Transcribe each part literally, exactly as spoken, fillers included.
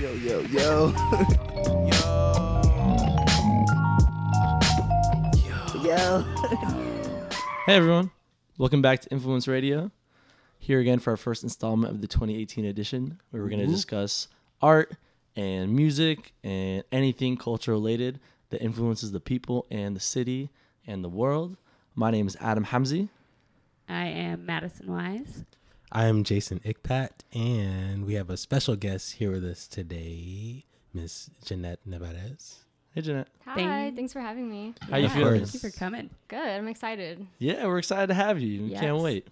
Yo, yo, yo. Yo. Yo. Yo. Hey, everyone. Welcome back to Influence Radio. Here again for our first installment of the twenty eighteen edition, where we're going to discuss art and music and anything culture-related that influences the people and the city and the world. My name is Adam Hamzi. I am Madison Wise. I am Jason Ickpat, and we have a special guest here with us today, Miss Jeanette Nevarez. Hey, Jeanette. Hi, thanks for having me. How yeah. you feeling? Thank you for coming. Good, I'm excited. Yeah, we're excited to have you. We yes. can't wait.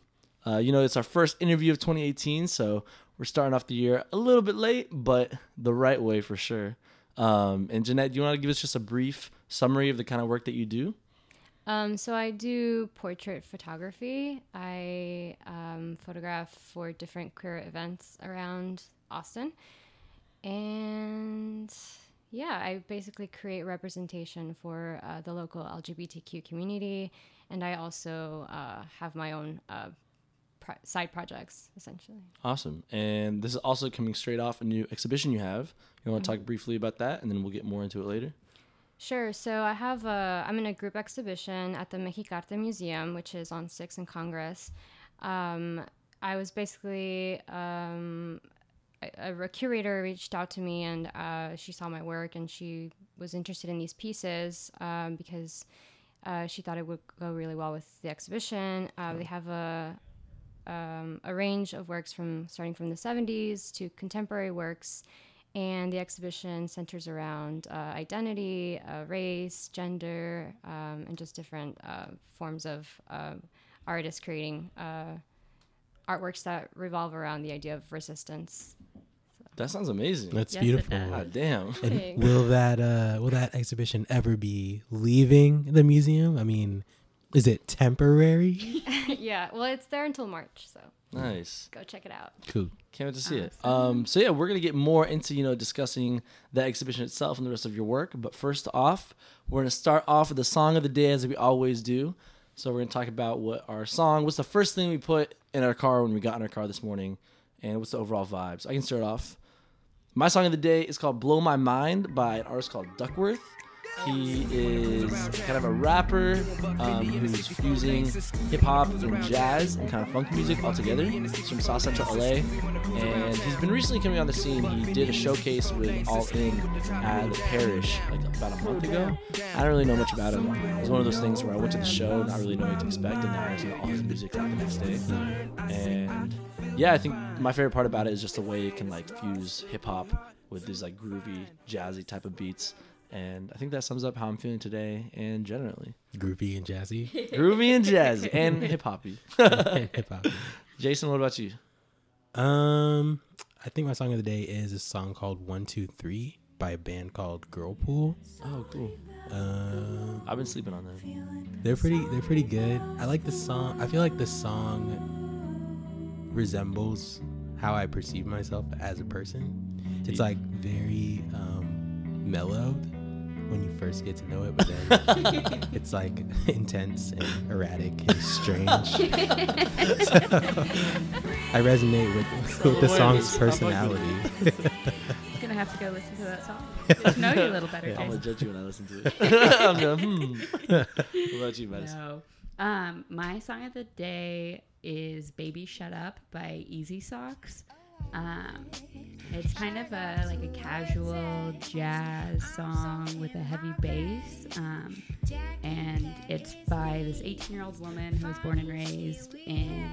Uh, you know, it's our first interview of twenty eighteen, so we're starting off the year a little bit late, but the right way for sure. Um, and Jeanette, do you want to give us just a brief summary of the kind of work that you do? Um, so I do portrait photography. I um, photograph for different queer events around Austin. And yeah, I basically create representation for uh, the local L G B T Q community. And I also uh, have my own uh, pro- side projects, essentially. Awesome. And this is also coming straight off a new exhibition you have. You want to mm-hmm. talk briefly about that, and then we'll get more into it later? Sure. So I have a, I'm in a group exhibition at the Mexic-Arte Museum, which is on sixth and Congress. Um, I was basically, um, a, a curator reached out to me, and uh, she saw my work, and she was interested in these pieces um, because uh, she thought it would go really well with the exhibition. Uh, they have a, um, a range of works from starting from the seventies to contemporary works. And the exhibition centers around uh, identity, uh, race, gender, um, and just different uh, forms of uh, artists creating uh, artworks that revolve around the idea of resistance. So. That sounds amazing. That's yes, beautiful. God damn. And will that uh, will that exhibition ever be leaving the museum? I mean, is it temporary? Yeah. Well, it's there until March, so. Nice. Go check it out. Cool. Can't wait to see awesome. it. Um, so yeah, we're going to get more into, you know, discussing the exhibition itself and the rest of your work. But first off, we're going to start off with the song of the day as we always do. So we're going to talk about what our song, what's the first thing we put in our car when we got in our car this morning, and what's the overall vibe. So I can start off. My song of the day is called Blow My Mind by an artist called Duckworth. He is kind of a rapper um, who's fusing hip-hop and jazz and kind of funk music all together. He's from South Central L A, and he's been recently coming on the scene. He did a showcase with All In at the Parish like about a month ago. I don't really know much about him. It was one of those things where I went to the show not really knowing what to expect, and now I listen to all his music like the next day. And yeah, I think my favorite part about it is just the way it can like fuse hip-hop with these like groovy, jazzy type of beats. And I think that sums up how I'm feeling today and generally. Groovy and jazzy. Groovy and jazzy and hip-hoppy. Hip-hoppy. Jason, what about you? Um, I think my song of the day is a song called one two three by a band called Girlpool. Oh, cool. Um, I've been sleeping on them. They're pretty, they're pretty good. I like the song. I feel like the song resembles how I perceive myself as a person. It's like very um, mellowed when you first get to know it, but then it's like intense and erratic and strange. So, I resonate with, with the song's personality. You're gonna have to go listen to that song. Just know you a little better. Yeah, I'm gonna judge you when I listen to it. I'm gonna, hmm. What about you, Madison? No. Um, my song of the day is "Baby Shut Up" by Easy Socks. Um, it's kind of a like a casual jazz song with a heavy bass, um, and it's by this eighteen-year-old woman who was born and raised in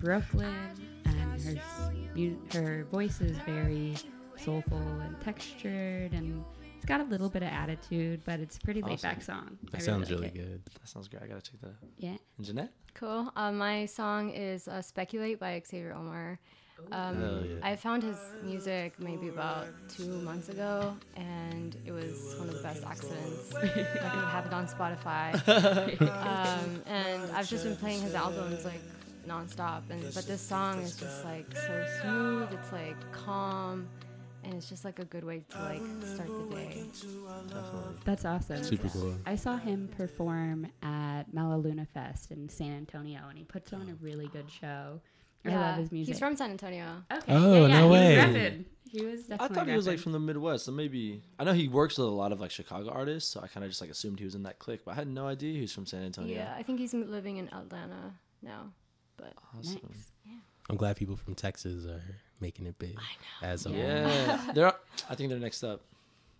Brooklyn, and her her voice is very soulful and textured, and it's got a little bit of attitude, but it's a pretty awesome. laid-back song. That I sounds really, like really good. That sounds great. I gotta check that out. Yeah. And Jeanette? Cool. Uh, my song is uh, "Speculate" by Xavier Omar. Um, oh, yeah. I found his music maybe about two months ago, and it was one of the best accidents that could have happened on Spotify. um, and I've just been playing his albums like nonstop, and but this song is just like so smooth. It's like calm, and it's just like a good way to like start the day. That's awesome. Super cool. I saw him perform at Mala Luna Fest in San Antonio, and he puts on a really good show. I yeah. love his music. He's from San Antonio. Okay. Oh, yeah, yeah. no he's way. He's He was definitely I thought he rapping. was like from the Midwest, so maybe I know he works with a lot of like Chicago artists, so I kind of just like assumed he was in that clique, but I had no idea he was from San Antonio. Yeah, I think he's living in Atlanta now. But awesome. Nice. Yeah. I'm glad people from Texas are making it big. I know. As yeah. yeah. They're I think they're next up.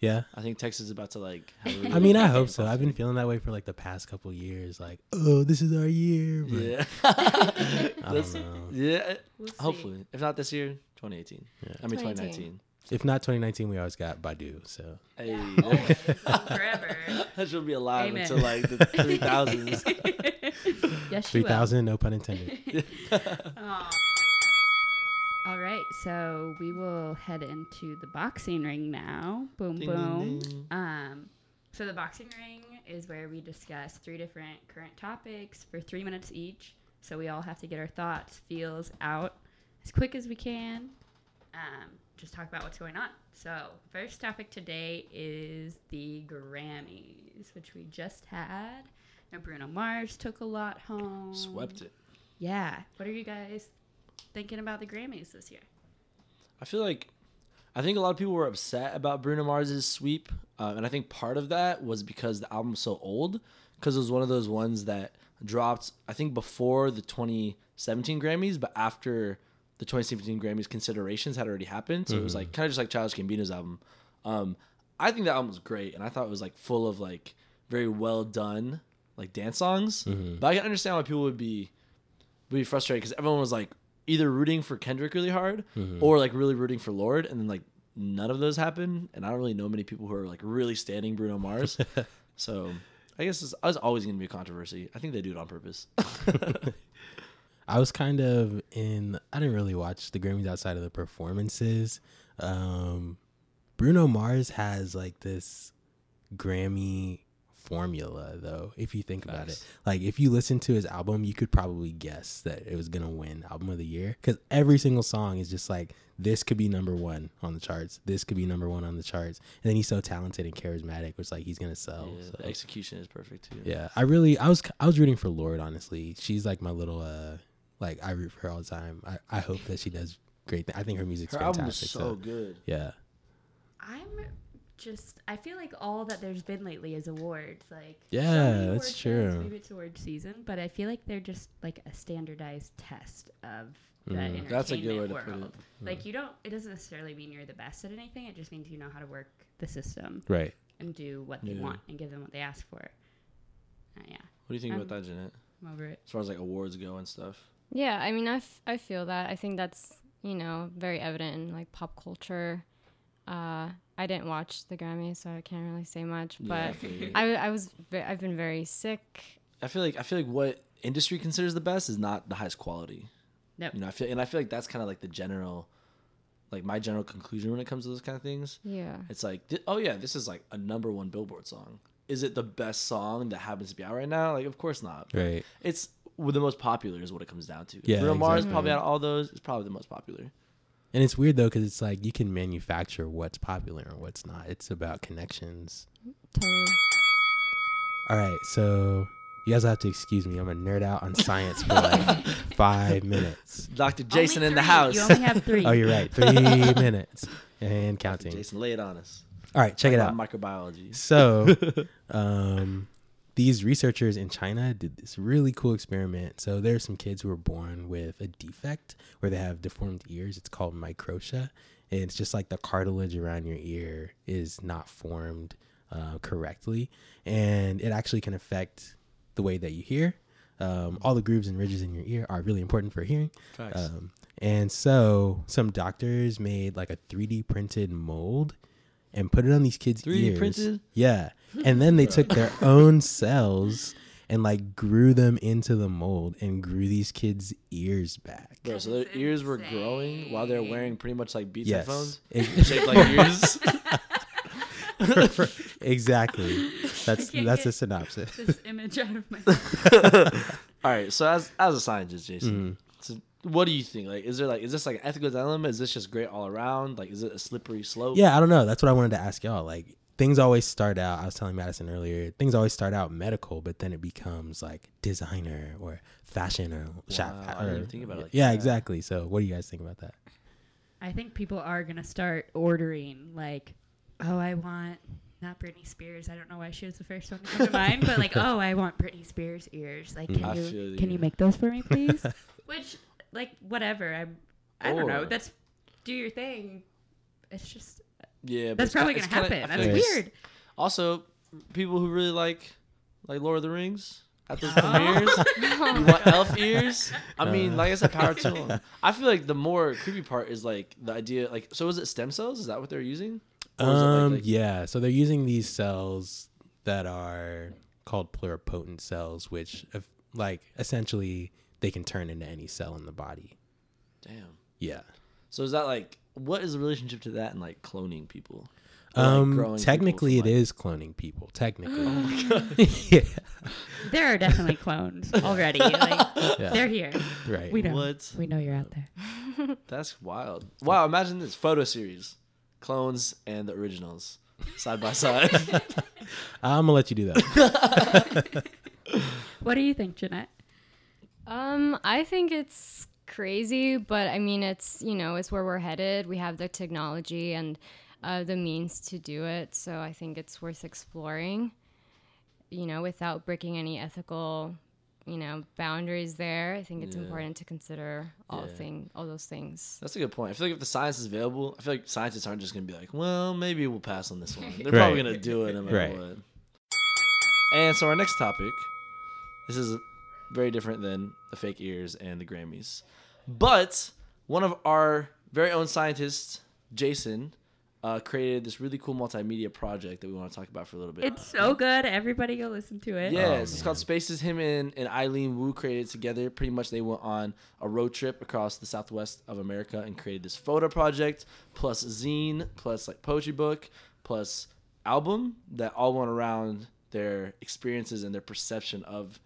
Yeah. I think Texas is about to like have a really I mean, I hope so. I've been feeling that way for like the past couple years, like, oh, this is our year. But yeah. I don't know. Yeah. We'll Hopefully. See. If not this year, twenty eighteen. Yeah. I mean twenty nineteen. If not twenty nineteen, we always got Badu, so. Hey. Oh, forever. She'll be alive Amen. Until like the three thousands. Yes, she three thousand, no pun intended. Oh. All right, so we will head into the boxing ring now. Boom, ding, boom. Ding, ding. Um, so the boxing ring is where we discuss three different current topics for three minutes each. So we all have to get our thoughts, feels out as quick as we can. Um, just talk about what's going on. So first topic today is the Grammys, which we just had. Now Bruno Mars took a lot home. Swept it. Yeah. What are you guys thinking about the Grammys this year? I feel like, I think a lot of people were upset about Bruno Mars's sweep. Uh, and I think part of that was because the album's so old, because it was one of those ones that dropped, I think, before the twenty seventeen Grammys, but after the twenty seventeen Grammys considerations had already happened. So mm-hmm. it was like kind of just like Childish Gambino's album. Um, I think that album was great. And I thought it was like full of like very well done, like dance songs. Mm-hmm. But I can understand why people would be, would be frustrated, because everyone was like either rooting for Kendrick really hard mm-hmm. or like really rooting for Lorde. And then like none of those happen. And I don't really know many people who are like really standing Bruno Mars. So I guess it's, it's always going to be a controversy. I think they do it on purpose. I was kind of in, I didn't really watch the Grammys outside of the performances. Um, Bruno Mars has like this Grammy formula though, if you think nice. About it. Like if you listen to his album, you could probably guess that it was going to win album of the year, because every single song is just like, this could be number one on the charts. This could be number one on the charts. And then he's so talented and charismatic, which like he's going to sell. Yeah, so. The execution is perfect too. Yeah. I really, I was, I was rooting for Lorde, honestly. She's like my little, uh, like I root for her all the time. I, I hope that she does great things. I think her music's her fantastic. Album is so, so good. Yeah. I'm just I feel like all that there's been lately is awards. Like yeah, that's true. Things, maybe it's award season, but I feel like they're just like a standardized test of the mm. entertainment that's a good way world. To put it. Mm. Like you don't. It doesn't necessarily mean you're the best at anything. It just means you know how to work the system, right? And do what they yeah. want and give them what they ask for. Uh, yeah. What do you think um, about that, Jeanette? I'm over it. As far as like awards go and stuff. Yeah, I mean, I, f- I feel that. I think that's, you know, very evident in, like, pop culture. Uh, I didn't watch the Grammys, so I can't really say much, but yeah, I, I, I was, I've been very sick. I feel like, I feel like what industry considers the best is not the highest quality. Nope. You know, I feel, and I feel like that's kind of, like, the general, like, my general conclusion when it comes to those kind of things. Yeah. It's like, th- oh, yeah, this is, like, a number one Billboard song. Is it the best song that happens to be out right now? Like, of course not. Right. It's... Well, the most popular is what it comes down to. Yeah, Bruno exactly. Mars, probably out of all those, is probably the most popular. And it's weird, though, because it's like you can manufacture what's popular and what's not. It's about connections. Totally. All right, so you guys have to excuse me. I'm a nerd out on science for like five minutes. Doctor Jason in the house. You only have three. Oh, you're right. Three minutes and counting. Doctor Jason, lay it on us. All right, check it out. Microbiology. So, um... these researchers in China did this really cool experiment. So there are some kids who were born with a defect where they have deformed ears. It's called microtia. And it's just like the cartilage around your ear is not formed uh, correctly. And it actually can affect the way that you hear. Um, all the grooves and ridges in your ear are really important for hearing. Um, and so some doctors made like a three D printed mold and put it on these kids' three D ears. Printed? Yeah. And then they took their own cells and like grew them into the mold and grew these kids' ears back. Bro, so their That's ears insane. Were growing while they're wearing pretty much like Beats yes. headphones? Yes. Shaped like ears? Exactly. That's that's a synopsis. This image out of my head. All right, so as as a scientist, Jason, mm. so what do you think? Like, is there like, is this like an ethical dilemma? Is this just great all around? Like, is it a slippery slope? Yeah, I don't know. That's what I wanted to ask y'all. Like, things always start out, I was telling Madison earlier, things always start out medical, but then it becomes like designer or fashion or wow, shop. Or, I didn't think about it like yeah, that. Exactly. So what do you guys think about that? I think people are going to start ordering, like, oh, I want, not Britney Spears. I don't know why she was the first one to come to mind, but, like, oh, I want Britney Spears ears. Like, can, you, should, can yeah. you make those for me, please? Which, like, whatever. I'm, I or, don't know. That's, do your thing. It's just, yeah, that's probably going to happen. That's weird. Also, people who really like, like, Lord of the Rings. At those premieres, oh. you want elf ears? I mean, like I said, power to them. I feel like the more creepy part is like the idea. Like, so is it stem cells? Is that what they're using? Um, like, like yeah. So they're using these cells that are called pluripotent cells, which, if, like, essentially they can turn into any cell in the body. Damn. Yeah. So is that like what is the relationship to that and like cloning people? Um, technically it is cloning people. Technically. Oh my God. Yeah. There are definitely clones already. Like, yeah. They're here. Right. We know. What? We know you're out there. That's wild. Wow. Imagine this photo series, clones and the originals side by side. I'm gonna let you do that. What do you think, Jeanette? Um, I think it's crazy, but I mean, it's, you know, it's where we're headed. We have the technology and Uh, the means to do it, so I think it's worth exploring, you know, without breaking any ethical, you know, boundaries there. I think it's yeah. important to consider all yeah. thing, all those things. That's a good point. I feel like if the science is available, I feel like scientists aren't just going to be like, well, maybe we'll pass on this one. They're right. probably going to do it no matter right. what. And so our next topic, this is very different than the fake ears and the Grammys, but one of our very own scientists, Jason, Uh, created this really cool multimedia project that we want to talk about for a little bit. It's so good. Everybody go listen to it. Yeah, oh, it's man. called Spaces. Him and, and Eileen Wu created it together. Pretty much they went on a road trip across the southwest of America and created this photo project, plus zine, plus like poetry book, plus album that all went around their experiences and their perception of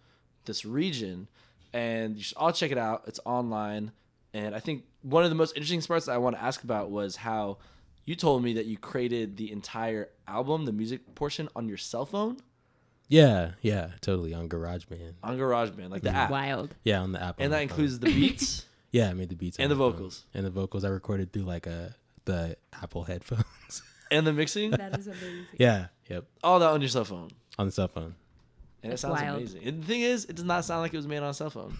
this region. And you should all check it out. It's online. And I think one of the most interesting parts that I want to ask about was how you told me that you created the entire album, the music portion, on your cell phone? Yeah, yeah, totally, on GarageBand. On GarageBand, like the mm-hmm. app. Wild. Yeah, on the app. And that includes phone. the beats? Yeah, I made the beats. And the vocals. Phone. And the vocals I recorded through like a the Apple headphones. And the mixing? That is amazing. Yeah, yep. All that on your cell phone? On the cell phone. And That's it sounds wild. amazing. And the thing is, it does not sound like it was made on a cell phone.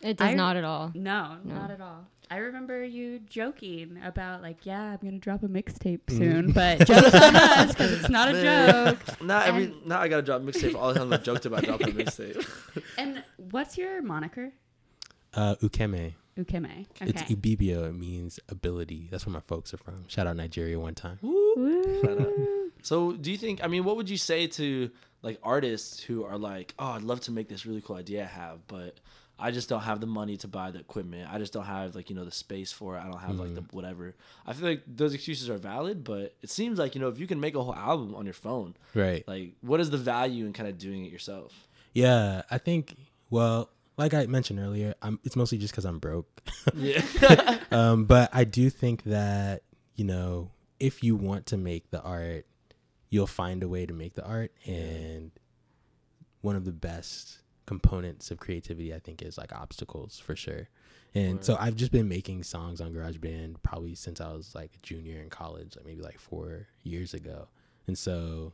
It does I, not at all. No, no, not at all. I remember you joking about, like, yeah, I'm going to drop a mixtape soon, mm. but joke's on us because it's not Man. a joke. Now, every, now I got to drop a mixtape all the time I've joked about dropping a mixtape. And what's your moniker? Uh, Ukeme. Ukeme. Okay. It's Ibibio. It means ability. That's where my folks are from. Shout out Nigeria one time. Woo. Woo. Shout out. So do you think, I mean, what would you say to, like, artists who are like, oh, I'd love to make this really cool idea I have, but I just don't have the money to buy the equipment. I just don't have, like, you know, the space for it. I don't have, mm-hmm. like, the whatever. I feel like those excuses are valid, but it seems like, you know, if you can make a whole album on your phone, right? Like, what is the value in kind of doing it yourself? Yeah, I think, well, like I mentioned earlier, I'm, it's mostly just because I'm broke. Yeah. um, but I do think that, you know, if you want to make the art, you'll find a way to make the art. And one of the best components of creativity, I think, is like obstacles for sure. And right. so I've just been making songs on GarageBand probably since I was like a junior in college, like maybe like four years ago. And so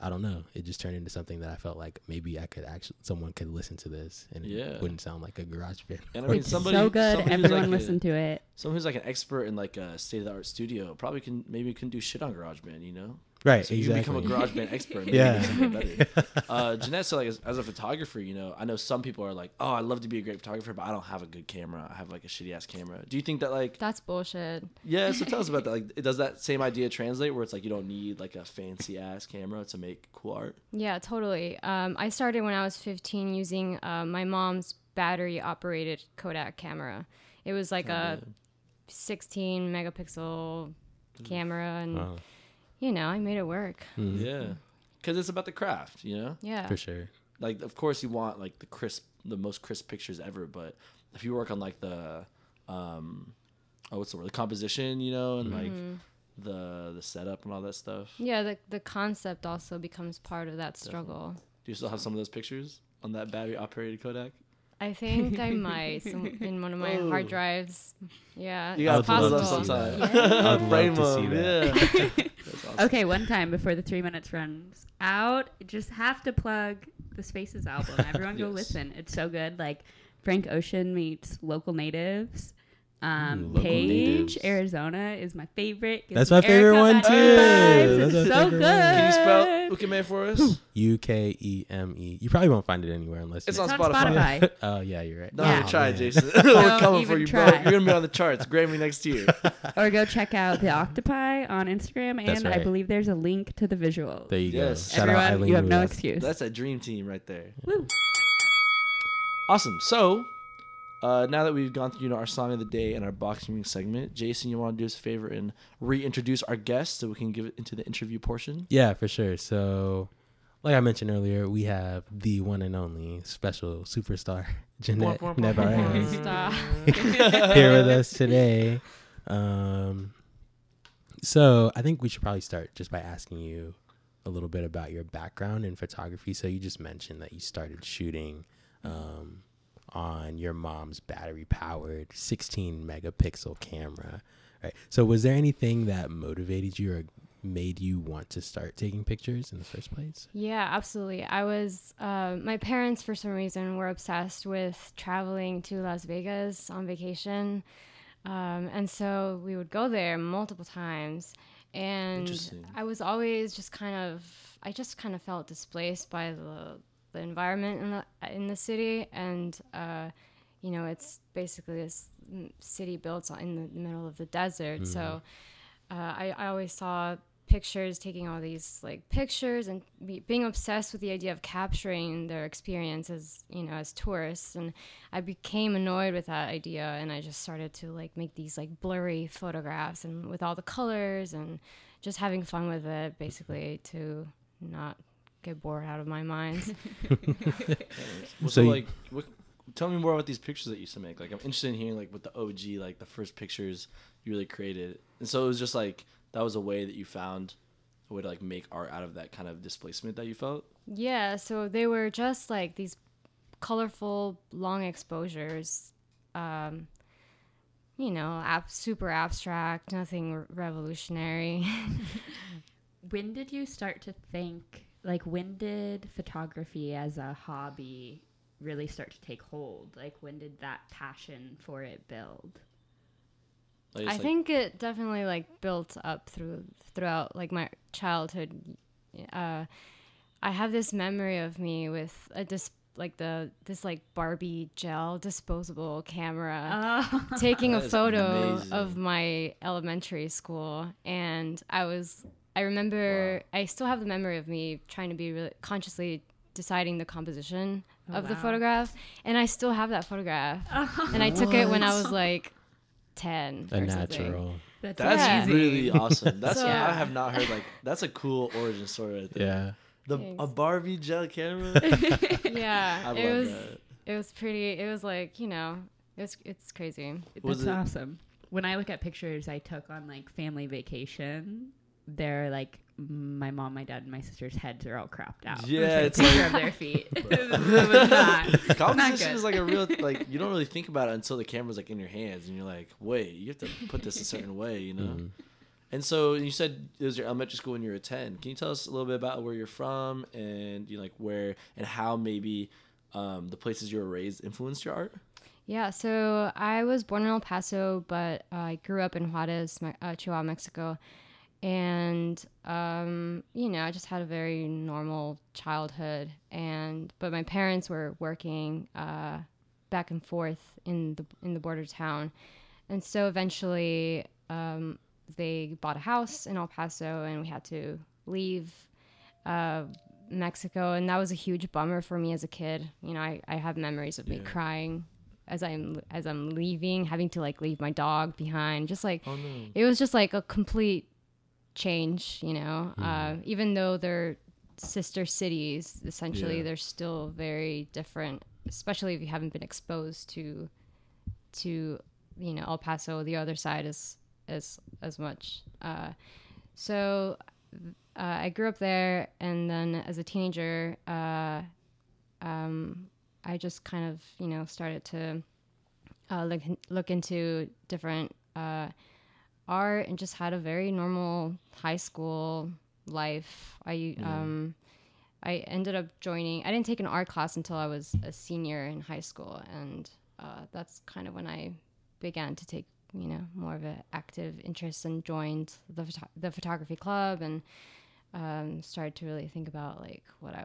I don't know, it just turned into something that I felt like maybe I could actually, someone could listen to this and yeah. it wouldn't sound like a GarageBand. And I mean, it's somebody, so good, somebody everyone like listen a, to it. Someone who's like an expert in like a state of the art studio probably can maybe can do shit on GarageBand, you know? Right, so exactly. You become a GarageBand expert. Yeah. Uh, Jeanette, so like as, as a photographer, you know, I know some people are like, "Oh, I'd love to be a great photographer, but I don't have a good camera. I have like a shitty ass camera." Do you think that like that's bullshit? Yeah. So tell us about that. Like, does that same idea translate where it's like you don't need like a fancy ass camera to make cool art? Yeah, totally. Um, I started when I was fifteen using uh, my mom's battery operated Kodak camera. It was like oh, a man. sixteen megapixel mm. camera and. Wow. You know, I made it work. Mm. Yeah. Because it's about the craft, you know? Yeah. For sure. Like, of course, you want, like, the crisp, the most crisp pictures ever. But if you work on, like, the, um, oh, what's the word? The composition, you know, and, mm-hmm. like, the the setup and all that stuff. Yeah, the, the concept also becomes part of that struggle. Definitely. Do you still have some of those pictures on that battery-operated Kodak? I think I might some, in one of my Ooh. hard drives. Yeah, you gotta pull those up sometime. Yeah. I'd love to see that. Yeah. That's awesome. Okay, one time before the three minutes runs out, just have to plug the Spaces album. Everyone yes. go listen. It's so good. Like Frank Ocean meets local natives. Um, Ooh, Paige, natives. Arizona is my favorite. Gives That's my Erykah favorite one too. It's That's so good. Can you spell Ukeme for us? U K E M E. You probably won't find it anywhere unless it's, it's on Spotify. Spotify. Oh yeah, you're right. No, yeah. you try, Jason. We're coming for you, bro. You're gonna be on the charts. Grammy next year. Or go check out the Octopi on Instagram, and right. I believe there's a link to the visuals. There you yes. go. Shout Everyone, out Eileen you have Wu. No excuse. That's a dream team right there. Woo. Awesome. So. Uh, now that we've gone through, you know, our song of the day and our box viewing segment, Jason, you want to do us a favor and reintroduce our guests so we can give it into the interview portion? Yeah, for sure. So, like I mentioned earlier, we have the one and only special superstar, Jeanette Nevarez, here with us today. Um, so, I think we should probably start just by asking you a little bit about your background in photography. So, you just mentioned that you started shooting Um, on your mom's battery-powered sixteen megapixel camera, right? So was there anything that motivated you or made you want to start taking pictures in the first place? Yeah, absolutely. I was, uh, my parents, for some reason, were obsessed with traveling to Las Vegas on vacation. Um, and so we would go there multiple times. And I was always just kind of, I just kind of felt displaced by the the environment in the in the city, and uh, you know, it's basically this city built in the middle of the desert. Mm. So uh, I, I always saw pictures, taking all these like pictures, and be, being obsessed with the idea of capturing their experiences, you know, as tourists. And I became annoyed with that idea, and I just started to like make these like blurry photographs, and with all the colors, and just having fun with it, basically to not get bored out of my mind. Well, so, so like what, tell me more about these pictures that you used to make. Like, I'm interested in hearing like what the O G, like the first pictures you really created. And so it was just like that was a way that you found a way to like make art out of that kind of displacement that you felt? Yeah, so they were just like these colorful long exposures, um you know, ab- super abstract, nothing revolutionary. When did you start to think, like, when did photography as a hobby really start to take hold? Like, when did that passion for it build? Like, I like think it definitely, like, built up through throughout, like, my childhood. Uh, I have this memory of me with a dis- like the this, like, Barbie gel disposable camera oh. taking a photo amazing. of my elementary school, and I was... I remember, wow. I still have the memory of me trying to be really consciously deciding the composition oh, of wow. the photograph. And I still have that photograph. Oh. And I what? took it when I was like ten A or natural. Something. That's, that's yeah. really awesome. That's so, yeah. I have not heard, like, that's a cool origin story right there. Yeah. The, a Barbie gel camera? Yeah. I love it was, that. It was pretty, it was like, you know, it's it's crazy. Was that's it? awesome. When I look at pictures I took on like family vacation, they're like my mom, my dad, and my sister's heads are all cropped out. Yeah, it's like from their feet. Composition is like a real, like, you don't really think about it until the camera's like in your hands, and you're like, wait, you have to put this a certain way, you know. Mm-hmm. And so you said it was your elementary school when you were ten. Can you tell us a little bit about where you're from and you know, like where and how maybe um, the places you were raised influenced your art? Yeah, so I was born in El Paso, but uh, I grew up in Juarez, uh, Chihuahua, Mexico. And, um, you know, I just had a very normal childhood. And but my parents were working uh, back and forth in the in the border town. And so eventually um, they bought a house in El Paso, and we had to leave uh, Mexico. And that was a huge bummer for me as a kid. You know, I, I have memories of yeah. me crying as I'm as I'm leaving, having to, like, leave my dog behind. Just like oh, no. it was just like a complete change, you know. Mm. Uh, even though they're sister cities, essentially, yeah. they're still very different, especially if you haven't been exposed to, to you know, El Paso, the other side is as as much. Uh, so uh, I grew up there, and then as a teenager, uh, um, I just kind of, you know, started to uh, look look into different uh, art, and just had a very normal high school life. I yeah. um, I ended up joining. I didn't take an art class until I was a senior in high school, and uh, that's kind of when I began to take, you know, more of an active interest, and joined the photo- the photography club, and um, started to really think about like what I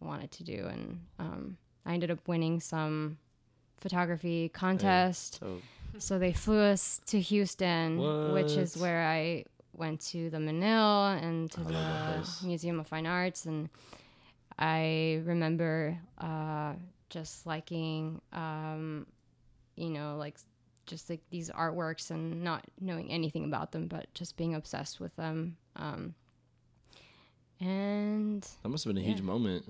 wanted to do. And um, I ended up winning some photography contest. Oh. Oh. So they flew us to Houston, what? which is where I went to the Manil and to the Museum of Fine Arts. And I remember uh, just liking, um, you know, like just like these artworks and not knowing anything about them, but just being obsessed with them. Um, and that must have been a yeah. huge moment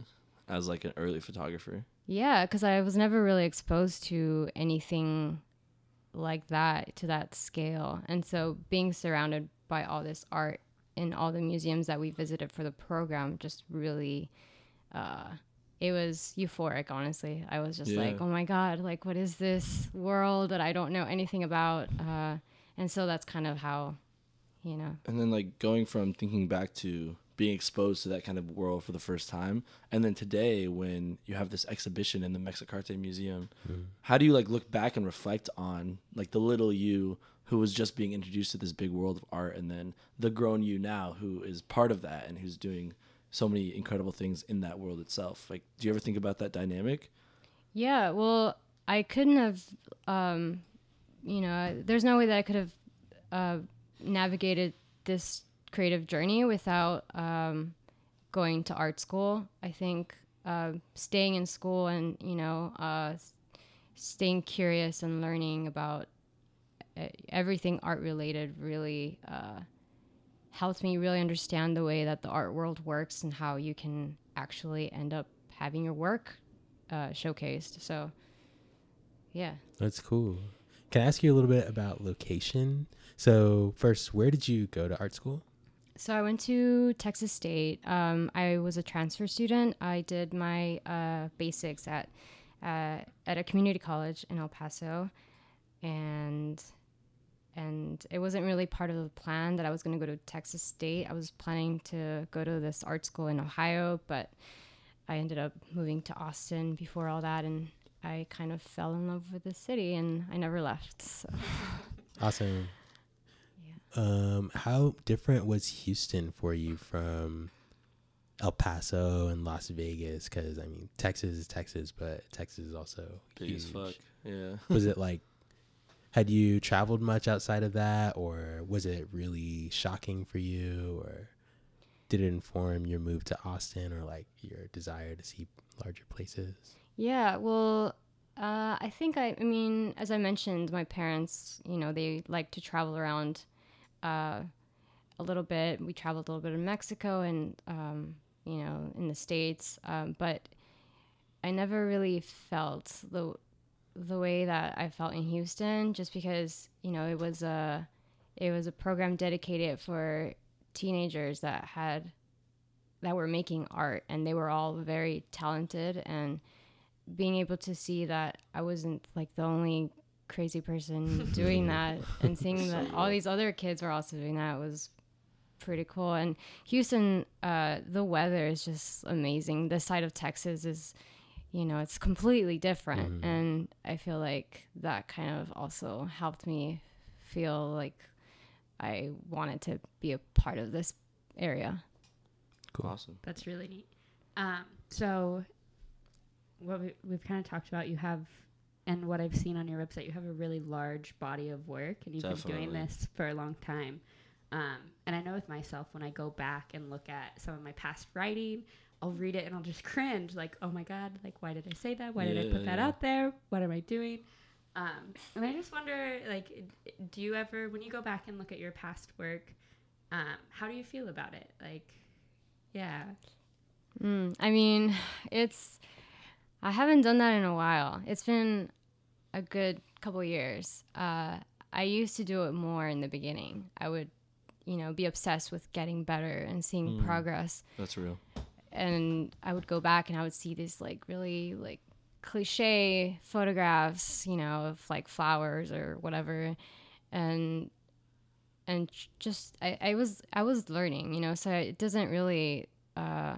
as like an early photographer. Yeah, because I was never really exposed to anything like that, to that scale. And so being surrounded by all this art in all the museums that we visited for the program, just really, uh, it was euphoric, honestly. I was just yeah. like, oh my God, like, what is this world that I don't know anything about? Uh, and so that's kind of how, you know. And then like going from thinking back to being exposed to that kind of world for the first time, and then today when you have this exhibition in the Mexic-Arte Museum, mm. how do you like look back and reflect on like the little you who was just being introduced to this big world of art, and then the grown you now who is part of that and who's doing so many incredible things in that world itself? Like, do you ever think about that dynamic? Yeah, well, I couldn't have, um, you know, there's no way that I could have uh, navigated this creative journey without um, going to art school. I think uh, staying in school and, you know, uh, staying curious and learning about everything art related really uh, helped me really understand the way that the art world works and how you can actually end up having your work uh, showcased. So, yeah. That's cool. Can I ask you a little bit about location? So first, where did you go to art school? So I went to Texas State. Um, I was a transfer student. I did my uh, basics at uh, at a community college in El Paso, and and it wasn't really part of the plan that I was going to go to Texas State. I was planning to go to this art school in Ohio, but I ended up moving to Austin before all that, and I kind of fell in love with the city, and I never left. So. Awesome. Um, how different was Houston for you from El Paso and Las Vegas? Because, I mean, Texas is Texas, but Texas is also big as fuck. Yeah. Was it like, had you traveled much outside of that, or was it really shocking for you, or did it inform your move to Austin or like your desire to see larger places? Yeah, well... Uh, I think I, I mean, as I mentioned, my parents, you know, they like to travel around uh, a little bit. We traveled a little bit in Mexico and, um, you know, in the States. Um, but I never really felt the the way that I felt in Houston, just because, you know, it was a it was a program dedicated for teenagers that had that were making art, and they were all very talented. And being able to see that I wasn't like the only crazy person doing that, and seeing that all these other kids were also doing that was pretty cool. And Houston, uh, the weather is just amazing. The side of Texas is, you know, it's completely different. Mm. And I feel like that kind of also helped me feel like I wanted to be a part of this area. Cool. Awesome. That's really neat. Um, so, what we, we've kind of talked about, you have, and what I've seen on your website, you have a really large body of work, and you've Definitely. been doing this for a long time. Um, and I know with myself, when I go back and look at some of my past writing, I'll read it and I'll just cringe, like, oh my God, like, why did I say that? Why yeah, did I put yeah. that out there? What am I doing? Um, and I just wonder, like, do you ever, when you go back and look at your past work, um, how do you feel about it? Like, yeah. Mm, I mean, it's... I haven't done that in a while. It's been a good couple years. Uh, I used to do it more in the beginning. I would, you know, be obsessed with getting better and seeing mm, progress. That's real. And I would go back and I would see these like really like cliche photographs, you know, of like flowers or whatever, and and just I, I was I was learning, you know, so it doesn't really uh,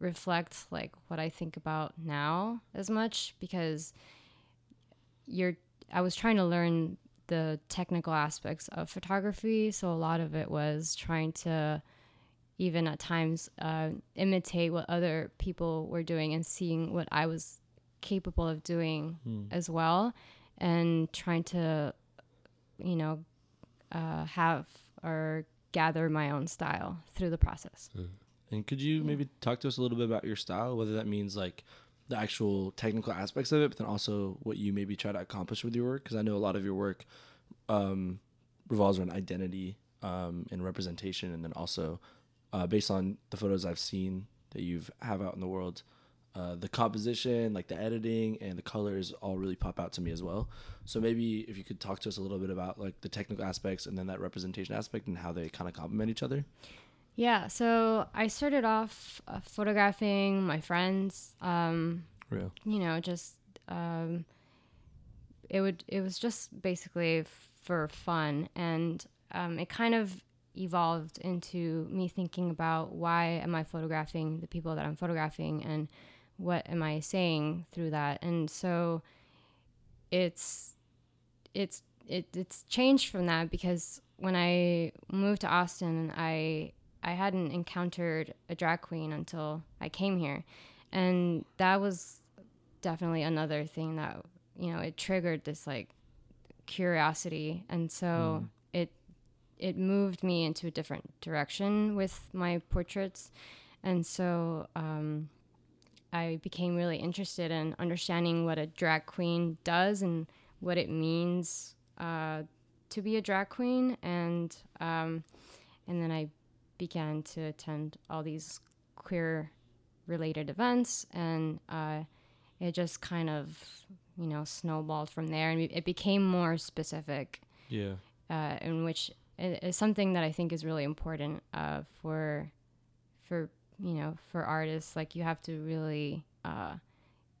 reflect like what I think about now as much, because you're I was trying to learn the technical aspects of photography, so a lot of it was trying to even at times uh, imitate what other people were doing and seeing what I was capable of doing mm. as well, and trying to, you know, uh, have or gather my own style through the process. Mm. And could you yeah. maybe talk to us a little bit about your style, whether that means like the actual technical aspects of it, but then also what you maybe try to accomplish with your work? Because I know a lot of your work um, revolves around identity um, and representation, and then also uh, based on the photos I've seen that you've have out in the world, Uh, the composition, like the editing and the colors all really pop out to me as well. So maybe if you could talk to us a little bit about like the technical aspects and then that representation aspect and how they kind of complement each other. Yeah. So I started off uh, photographing my friends, um, Real. you know, just, um, it would, it was just basically f- for fun. And, um, it kind of evolved into me thinking about why am I photographing the people that I'm photographing, and what am I saying through that? And so it's it's it, it's changed from that, because when I moved to Austin, I I hadn't encountered a drag queen until I came here, and that was definitely another thing that, you know, it triggered this like curiosity, and so mm. it it moved me into a different direction with my portraits, and so um I became really interested in understanding what a drag queen does and what it means uh, to be a drag queen. And um, and then I began to attend all these queer-related events, and uh, it just kind of, you know, snowballed from there, and it became more specific. Yeah. Uh, in which is something that I think is really important uh, for for. you know, for artists, like you have to really, uh,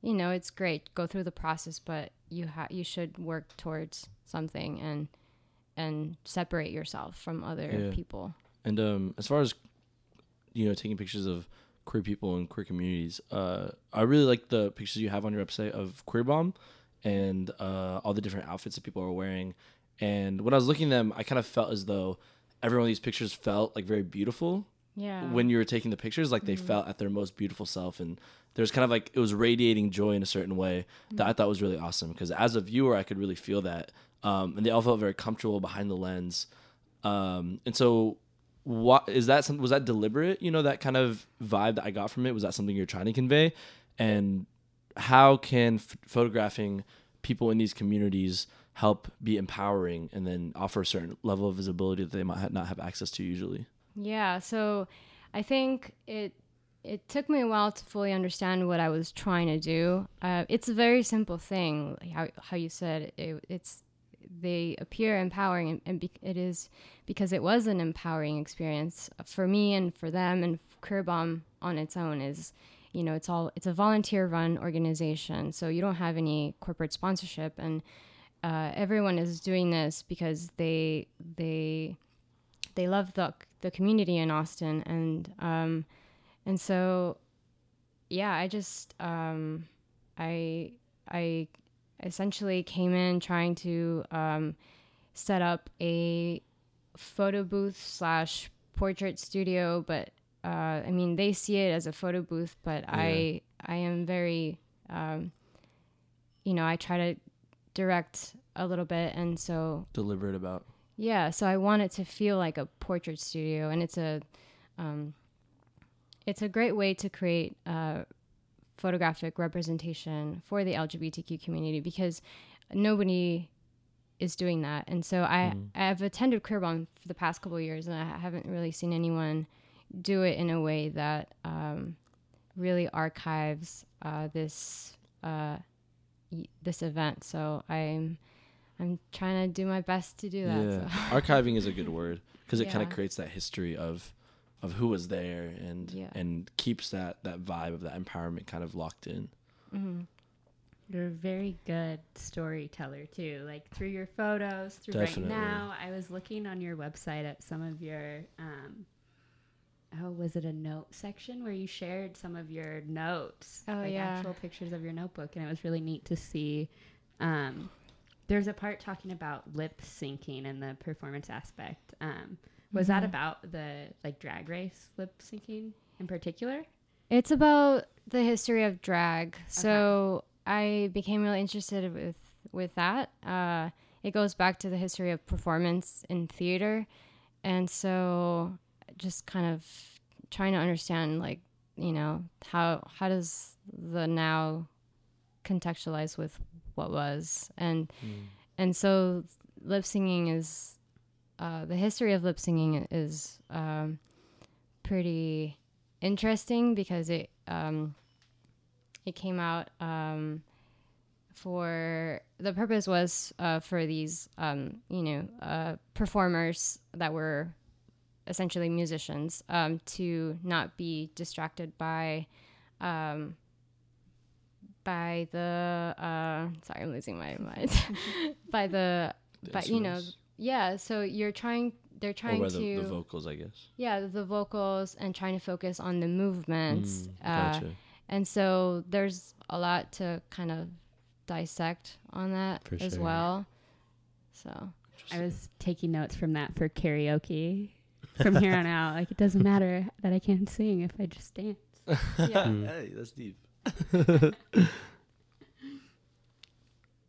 you know, it's great, go through the process, but you ha- you should work towards something and, and separate yourself from other yeah. people. And, um, as far as, you know, taking pictures of queer people and queer communities, uh, I really like the pictures you have on your website of Queer Bomb and, uh, all the different outfits that people are wearing. And when I was looking at them, I kind of felt as though every one of these pictures felt like very beautiful. Yeah. When you were taking the pictures, like they mm-hmm. felt at their most beautiful self, and there's kind of like it was radiating joy in a certain way mm-hmm. that I thought was really awesome, because as a viewer I could really feel that, um, and they all felt very comfortable behind the lens, um, and so what is that? Some, was that deliberate? You know, that kind of vibe that I got from it, was that something you're trying to convey? And how can f- photographing people in these communities help be empowering and then offer a certain level of visibility that they might ha- not have access to usually? Yeah, so I think it it took me a while to fully understand what I was trying to do. Uh, it's a very simple thing, how how you said it, it's they appear empowering, and, and be, it is because it was an empowering experience for me and for them. And Queer Bomb on its own is, you know, it's all it's a volunteer-run organization, so you don't have any corporate sponsorship, and uh, everyone is doing this because they they. They love the the community in Austin, and um, and so, yeah, I just um, I I essentially came in trying to um, set up a photo booth slash portrait studio, but uh, I mean they see it as a photo booth, but yeah. I I am very um, you know I try to direct a little bit, and so deliberate about. Yeah, so I want it to feel like a portrait studio, and it's a, um, it's a great way to create uh, photographic representation for the L G B T Q community, because nobody is doing that. And so I mm. I've attended Queer Bomb for the past couple of years, and I haven't really seen anyone do it in a way that um, really archives uh, this uh, y- this event. So I'm. I'm trying to do my best to do that. Yeah. So. Archiving is a good word, because it yeah. kind of creates that history of of who was there, and yeah. and keeps that, that vibe of that empowerment kind of locked in. Mm-hmm. You're a very good storyteller, too, like through your photos, through Definitely. Right now. I was looking on your website at some of your, um, oh, was it a note section where you shared some of your notes? Oh, like yeah. actual pictures of your notebook, and it was really neat to see. Um, there's a part talking about lip syncing and the performance aspect. Um, was mm-hmm. that about the, like, drag race lip syncing in particular? It's about the history of drag. Okay. So I became really interested with with that. Uh, it goes back to the history of performance in theater, and so just kind of trying to understand, like, you know, how how does the now contextualize with what was, and mm. and so lip singing is uh, the history of lip singing is um, pretty interesting because it. Um, It came out um, for the purpose was uh, for these, um, you know, uh, performers that were essentially musicians um, to not be distracted by um, by the uh, sorry, I'm losing my mind by the the by, you know, yeah. So you're trying. They're trying or to the, the vocals, I guess. Yeah, the vocals and trying to focus on the movements. Mm, gotcha. Uh, And so there's a lot to kind of dissect on that for as sure. well. So I was taking notes from that for karaoke from here on out. Like, it doesn't matter that I can't sing if I just dance. Yeah. Mm. Hey, that's deep.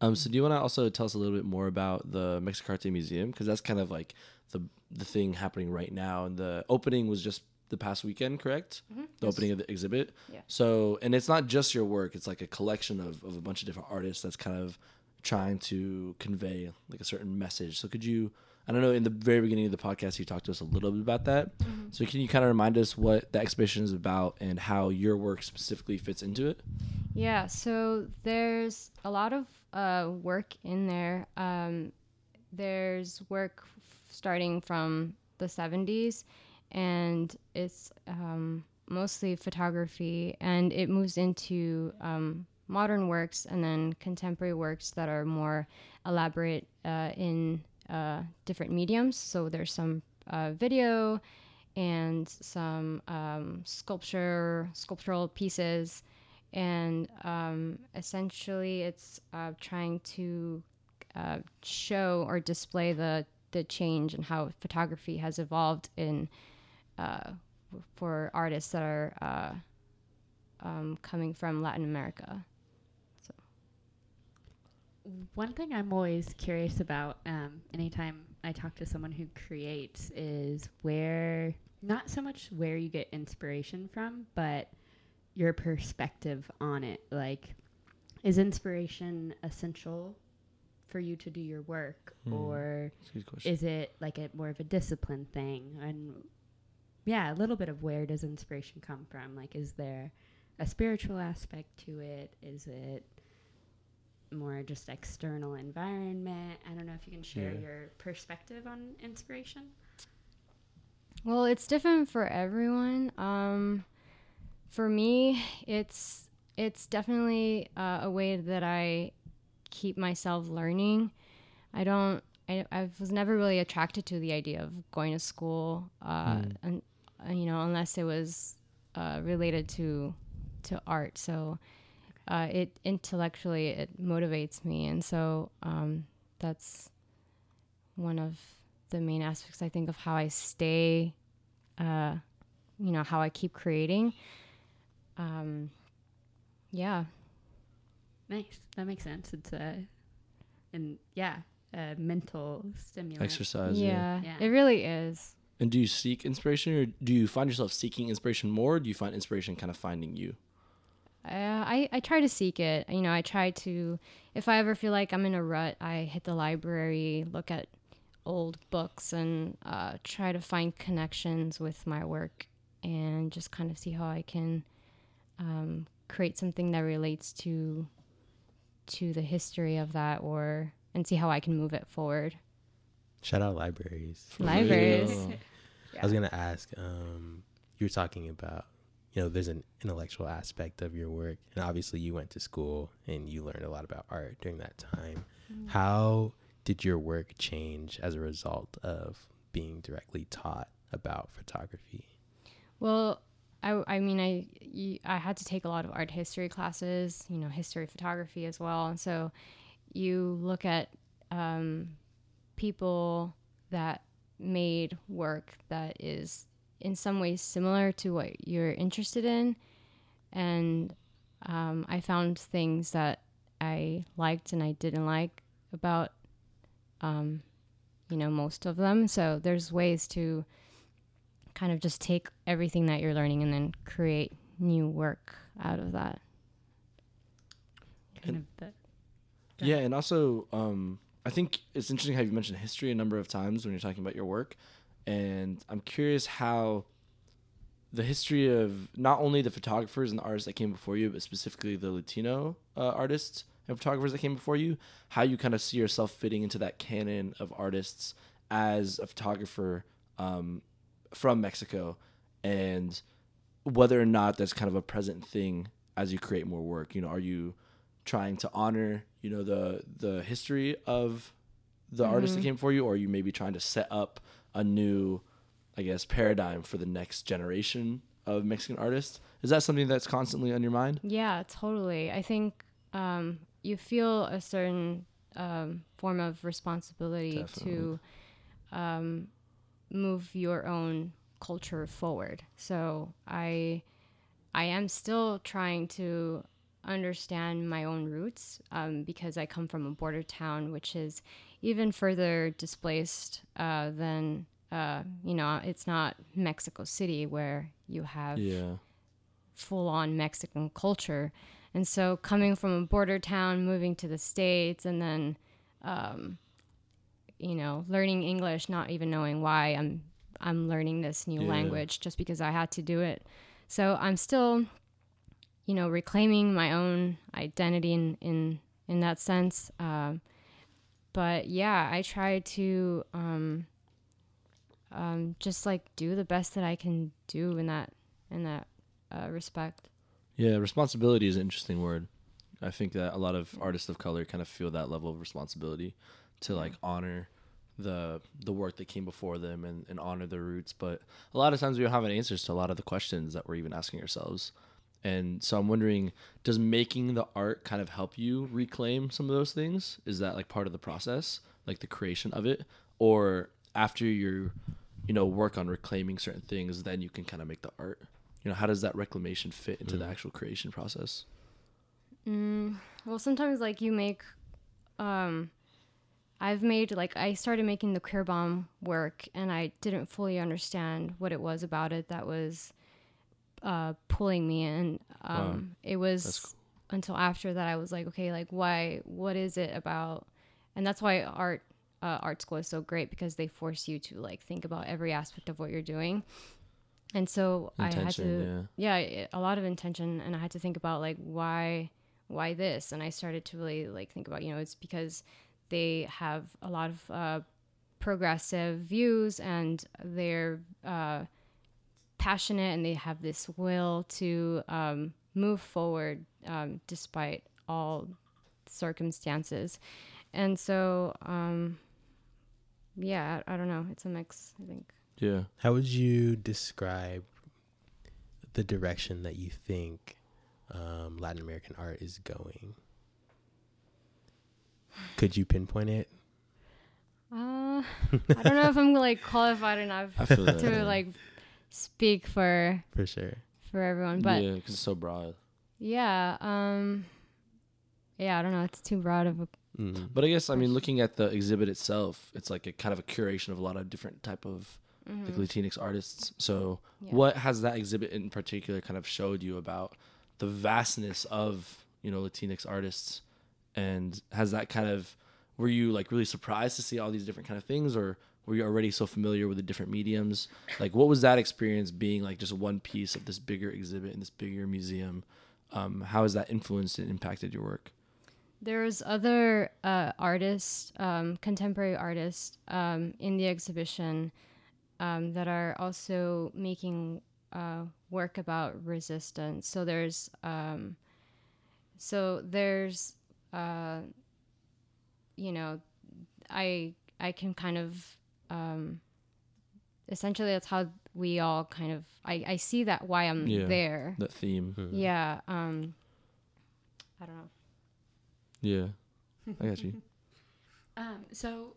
um, so do you want to also tell us a little bit more about the Mexic-Arte Museum? Because that's kind of like the the thing happening right now. And the opening was just the past weekend, correct? Mm-hmm. The yes. opening of the exhibit. Yeah. So, and it's not just your work. It's like a collection of, of a bunch of different artists that's kind of trying to convey like a certain message. So could you, I don't know, in the very beginning of the podcast, you talked to us a little bit about that. Mm-hmm. So can you kind of remind us what the exhibition is about and how your work specifically fits into it? Yeah. So there's a lot of uh, work in there. Um, there's work f- starting from the seventies, and it's um, mostly photography, and it moves into um, modern works and then contemporary works that are more elaborate uh, in uh, different mediums. So there's some uh, video and some um, sculpture, sculptural pieces, and um, essentially it's uh, trying to uh, show or display the, the change and how photography has evolved in Uh, for artists that are uh, um, coming from Latin America. So, one thing I'm always curious about um, anytime I talk to someone who creates is where, not so much where you get inspiration from, but your perspective on it. Like, is inspiration essential for you to do your work? Hmm. Or is it like a more of a discipline thing? And yeah, a little bit of where does inspiration come from? Like, is there a spiritual aspect to it? Is it more just external environment? I don't know if you can share yeah. your perspective on inspiration. Well, it's different for everyone. Um, for me, it's it's definitely uh, a way that I keep myself learning. I don't. I, I was never really attracted to the idea of going to school, uh, mm. and. you know, unless it was uh, related to to art. So uh, it intellectually, it motivates me. And so um, that's one of the main aspects, I think, of how I stay, uh, you know, how I keep creating. Um, yeah. Nice. That makes sense. It's a, and yeah, a mental stimulant. Exercise. Yeah, yeah. yeah. It really is. And do you seek inspiration, or do you find yourself seeking inspiration more? Or do you find inspiration kind of finding you? Uh, I, I try to seek it. You know, I try to, if I ever feel like I'm in a rut, I hit the library, look at old books, and uh, try to find connections with my work and just kind of see how I can um, create something that relates to to the history of that, or and see how I can move it forward. Shout out libraries. For libraries. Yeah. I was going to ask, um, you were talking about you know, there's an intellectual aspect of your work. And obviously you went to school and you learned a lot about art during that time. Mm-hmm. How did your work change as a result of being directly taught about photography? Well, I, I mean, I, I had to take a lot of art history classes, you know, history of photography as well. And so you look at um, people that made work that is in some ways similar to what you're interested in. And um, I found things that I liked and I didn't like about, um, you know, most of them. So there's ways to kind of just take everything that you're learning and then create new work out of that. Kind and of the, yeah, and also um, I think it's interesting how you mentioned history a number of times when you're talking about your work. And I'm curious how the history of not only the photographers and the artists that came before you, but specifically the Latino uh, artists and photographers that came before you, how you kind of see yourself fitting into that canon of artists as a photographer um, from Mexico, and whether or not that's kind of a present thing as you create more work. You know, are you trying to honor, you know, the the history of the mm-hmm. artists that came before you, or are you maybe trying to set up a new, I guess, paradigm for the next generation of Mexican artists? Is that something that's constantly on your mind? Yeah, totally. I think um, you feel a certain um, form of responsibility Definitely. to um, move your own culture forward. So I, I am still trying to understand my own roots um, because I come from a border town, which is even further displaced uh, than, uh, you know, it's not Mexico City where you have yeah. full-on Mexican culture. And so coming from a border town, moving to the States, and then, um, you know, learning English, not even knowing why I'm I'm learning this new yeah. language just because I had to do it. So I'm still, you know, reclaiming my own identity in, in, in that sense. Uh, But yeah, I try to um, um, just like do the best that I can do in that in that uh, respect. Yeah, responsibility is an interesting word. I think that a lot of artists of color kind of feel that level of responsibility to like honor the the work that came before them and, and honor their roots. But a lot of times we don't have an answer to a lot of the questions that we're even asking ourselves. And so I'm wondering, does making the art kind of help you reclaim some of those things? Is that like part of the process, like the creation of it? Or after you, you know, work on reclaiming certain things, then you can kind of make the art? You know, how does that reclamation fit into mm. the actual creation process? Mm, well, sometimes like you make, um, I've made like, I started making the Queer Bomb work and I didn't fully understand what it was about it that was uh pulling me in. Um wow. It was cool. Until after that I was like, okay, like why, what is it about? And that's why art uh, art school is so great, because they force you to like think about every aspect of what you're doing. And so intention, I had to yeah, yeah it, a lot of intention, and I had to think about like why why this. And I started to really like think about, you know, it's because they have a lot of uh progressive views and they're uh passionate and they have this will to um, move forward um, despite all circumstances. And so, um, yeah, I, I don't know. It's a mix, I think. Yeah. How would you describe the direction that you think um, Latin American art is going? Could you pinpoint it? Uh, I don't know if I'm like qualified enough I feel that, to yeah. like speak for for sure for everyone, but yeah, because it's so broad. Yeah, um, yeah, I don't know, it's too broad of a. Mm-hmm. But I guess I mean, looking at the exhibit itself, it's like a kind of a curation of a lot of different type of mm-hmm. like Latinx artists. So, yeah. What has that exhibit in particular kind of showed you about the vastness of, you know, Latinx artists, and has that kind of, were you like really surprised to see all these different kind of things, or were you already so familiar with the different mediums? Like, what was that experience being like just one piece of this bigger exhibit in this bigger museum? Um, how has that influenced and impacted your work? There's other uh, artists, um, contemporary artists um, in the exhibition um, that are also making uh, work about resistance. So there's um, so there's uh, you know, I I can kind of um, essentially that's how we all kind of I, I see that why I'm yeah, there. That theme. Mm-hmm. Yeah. Um, I don't know. Yeah, I got you. um, so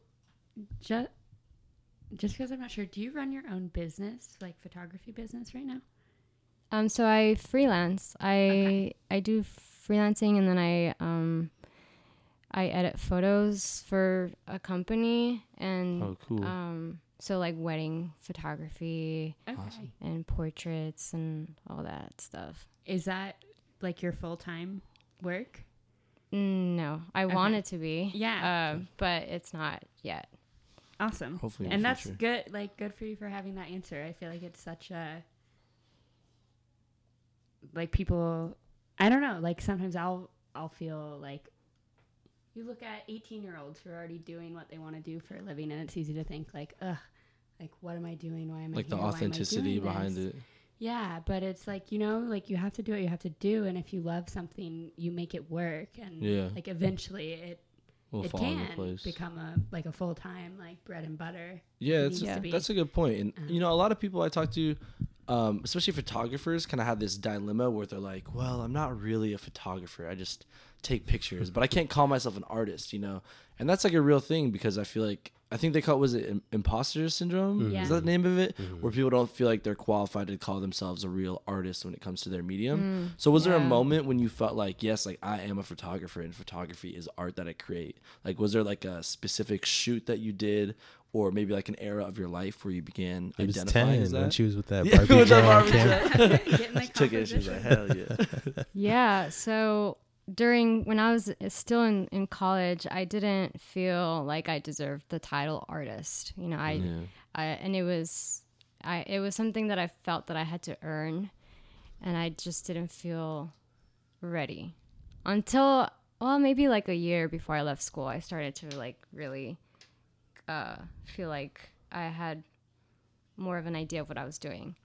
just. Just because I'm not sure, do you run your own business, like photography business right now? Um, so I freelance. I okay. I do freelancing, and then I um, I edit photos for a company, and oh, cool. um, so like wedding photography, okay. Awesome. And portraits and all that stuff. Is that like your full time work? No, I okay. want it to be. Yeah, uh, but it's not yet. Awesome. Hopefully and that's good, like good for you for having that answer. I feel like it's such a, like people, I don't know, like sometimes I'll, I'll feel like you look at eighteen year olds who are already doing what they want to do for a living. And it's easy to think like, ugh, like what am I doing? Why am I like here? The authenticity behind this? It. Yeah. But it's like, you know, like you have to do what you have to do. And if you love something, you make it work. And yeah. like eventually it, We'll it can become a like a full time like bread and butter. Yeah, that's a, that's a good point. And um, you know, a lot of people I talk to, um, especially photographers, kind of have this dilemma where they're like, "Well, I'm not really a photographer. I just take pictures, but I can't call myself an artist." You know, and that's like a real thing because I feel like I think they call it, was it imposter syndrome? Mm-hmm. Yeah. Is that the name of it? Mm-hmm. Where people don't feel like they're qualified to call themselves a real artist when it comes to their medium. Mm, so was yeah. there a moment when you felt like, yes, like I am a photographer and photography is art that I create? Like, was there like a specific shoot that you did or maybe like an era of your life where you began it identifying was ten as that? When she was with that Barbie. Yeah, with that Barbie. Camera. Took it. She was like, hell yeah. Yeah. So during when I was still in, in college, I didn't feel like I deserved the title artist. You know, I, yeah. I and it was, I it was something that I felt that I had to earn, and I just didn't feel ready until well maybe like a year before I left school. I started to like really uh, feel like I had more of an idea of what I was doing.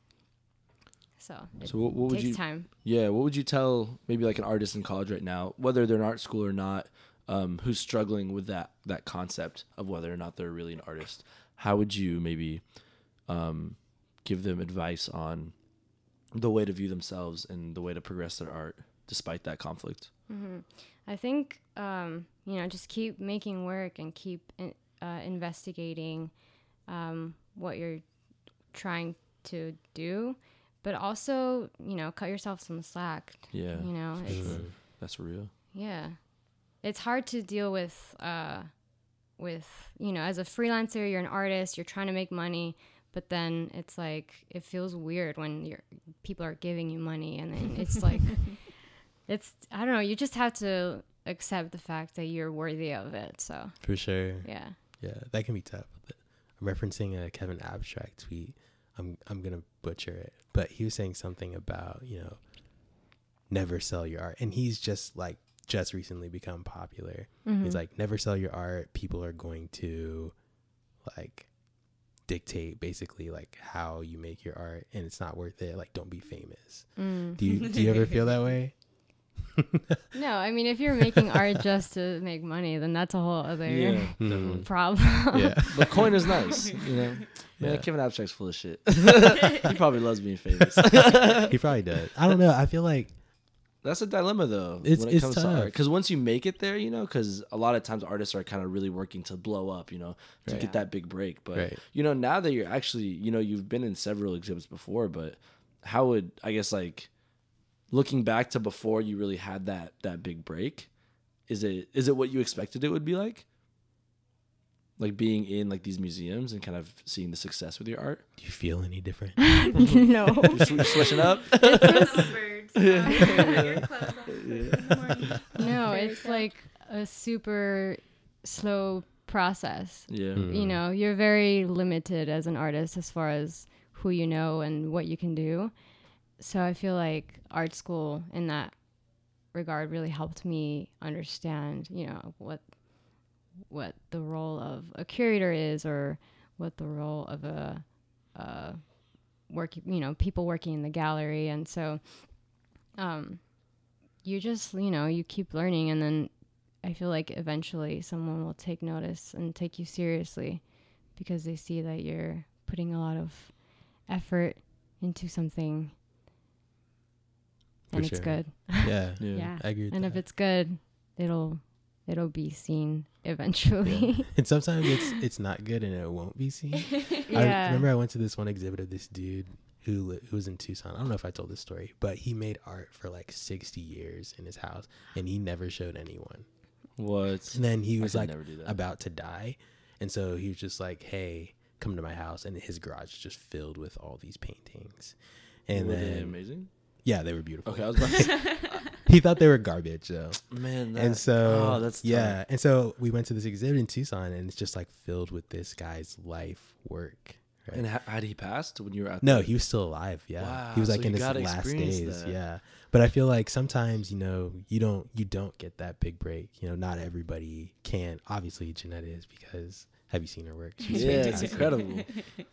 So, so what, what would you, time. Yeah, what would you tell maybe like an artist in college right now, whether they're in art school or not, um, who's struggling with that that concept of whether or not they're really an artist? How would you maybe um, give them advice on the way to view themselves and the way to progress their art despite that conflict? Mm-hmm. I think, um, you know, just keep making work and keep in, uh, investigating um, what you're trying to do. But also, you know, cut yourself some slack. Yeah. You know, it's, sure. That's real. Yeah. It's hard to deal with, uh, with, you know, as a freelancer, you're an artist, you're trying to make money, but then it's like, it feels weird when you're, people are giving you money and then it's like, it's, I don't know, you just have to accept the fact that you're worthy of it. So. For sure. Yeah. Yeah. That can be tough. But I'm referencing a Kevin Abstract tweet. I'm I'm going to butcher it, but he was saying something about, you know, never sell your art. And he's just like, just recently become popular. Mm-hmm. He's like, never sell your art. People are going to like dictate basically like how you make your art and it's not worth it. Like, don't be famous. Mm. Do you, do you ever feel that way? No, I mean, if you're making art just to make money, then that's a whole other yeah, mm-hmm. problem. Yeah, but coin is nice, you know. Yeah, yeah. Kevin Abstract's full of shit. He probably loves being famous. He probably does. I don't know. I feel like that's a dilemma, though. It's, when it it's comes tough. To art, because once you make it there, you know, because a lot of times artists are kind of really working to blow up, you know, to right. get that big break. But right. you know, now that you're actually, you know, you've been in several exhibits before, but how would I guess like. Looking back to before you really had that that big break, is it is it what you expected it would be like? Like being in like these museums and kind of seeing the success with your art? Do you feel any different? No. You're switching up? It's just birds. Yeah. Yeah. Yeah. No, it's like a super slow process. Yeah. Mm-hmm. You know, you're very limited as an artist as far as who you know and what you can do. So I feel like art school in that regard really helped me understand, you know, what what the role of a curator is or what the role of a, a work, you know, people working in the gallery. And so um, you just, you know, you keep learning. And then I feel like eventually someone will take notice and take you seriously because they see that you're putting a lot of effort into something. And For it's sure. good. Yeah. Yeah. yeah. I agree with and that. If it's good, it'll it'll be seen eventually. Yeah. And sometimes it's it's not good and it won't be seen. yeah. I remember I went to this one exhibit of this dude who li- who was in Tucson. I don't know if I told this story, but he made art for like sixty years in his house and he never showed anyone. What? And then he was like about to die. And so he was just like, "Hey, come to my house." And his garage is just filled with all these paintings. And were then they amazing? Yeah, they were beautiful. Okay, I was about to say. He thought they were garbage, though. Man, that, and so oh, that's yeah, tough. And so we went to this exhibit in Tucson, and it's just like filled with this guy's life work. Right? And ha- had he passed when you were out there? No, he was still alive. Yeah, wow, he was like so in his last days. That. Yeah, but I feel like sometimes you know you don't you don't get that big break. You know, not everybody can. Obviously, Jeanette is because. Have you seen her work? She's yeah, fantastic. It's incredible.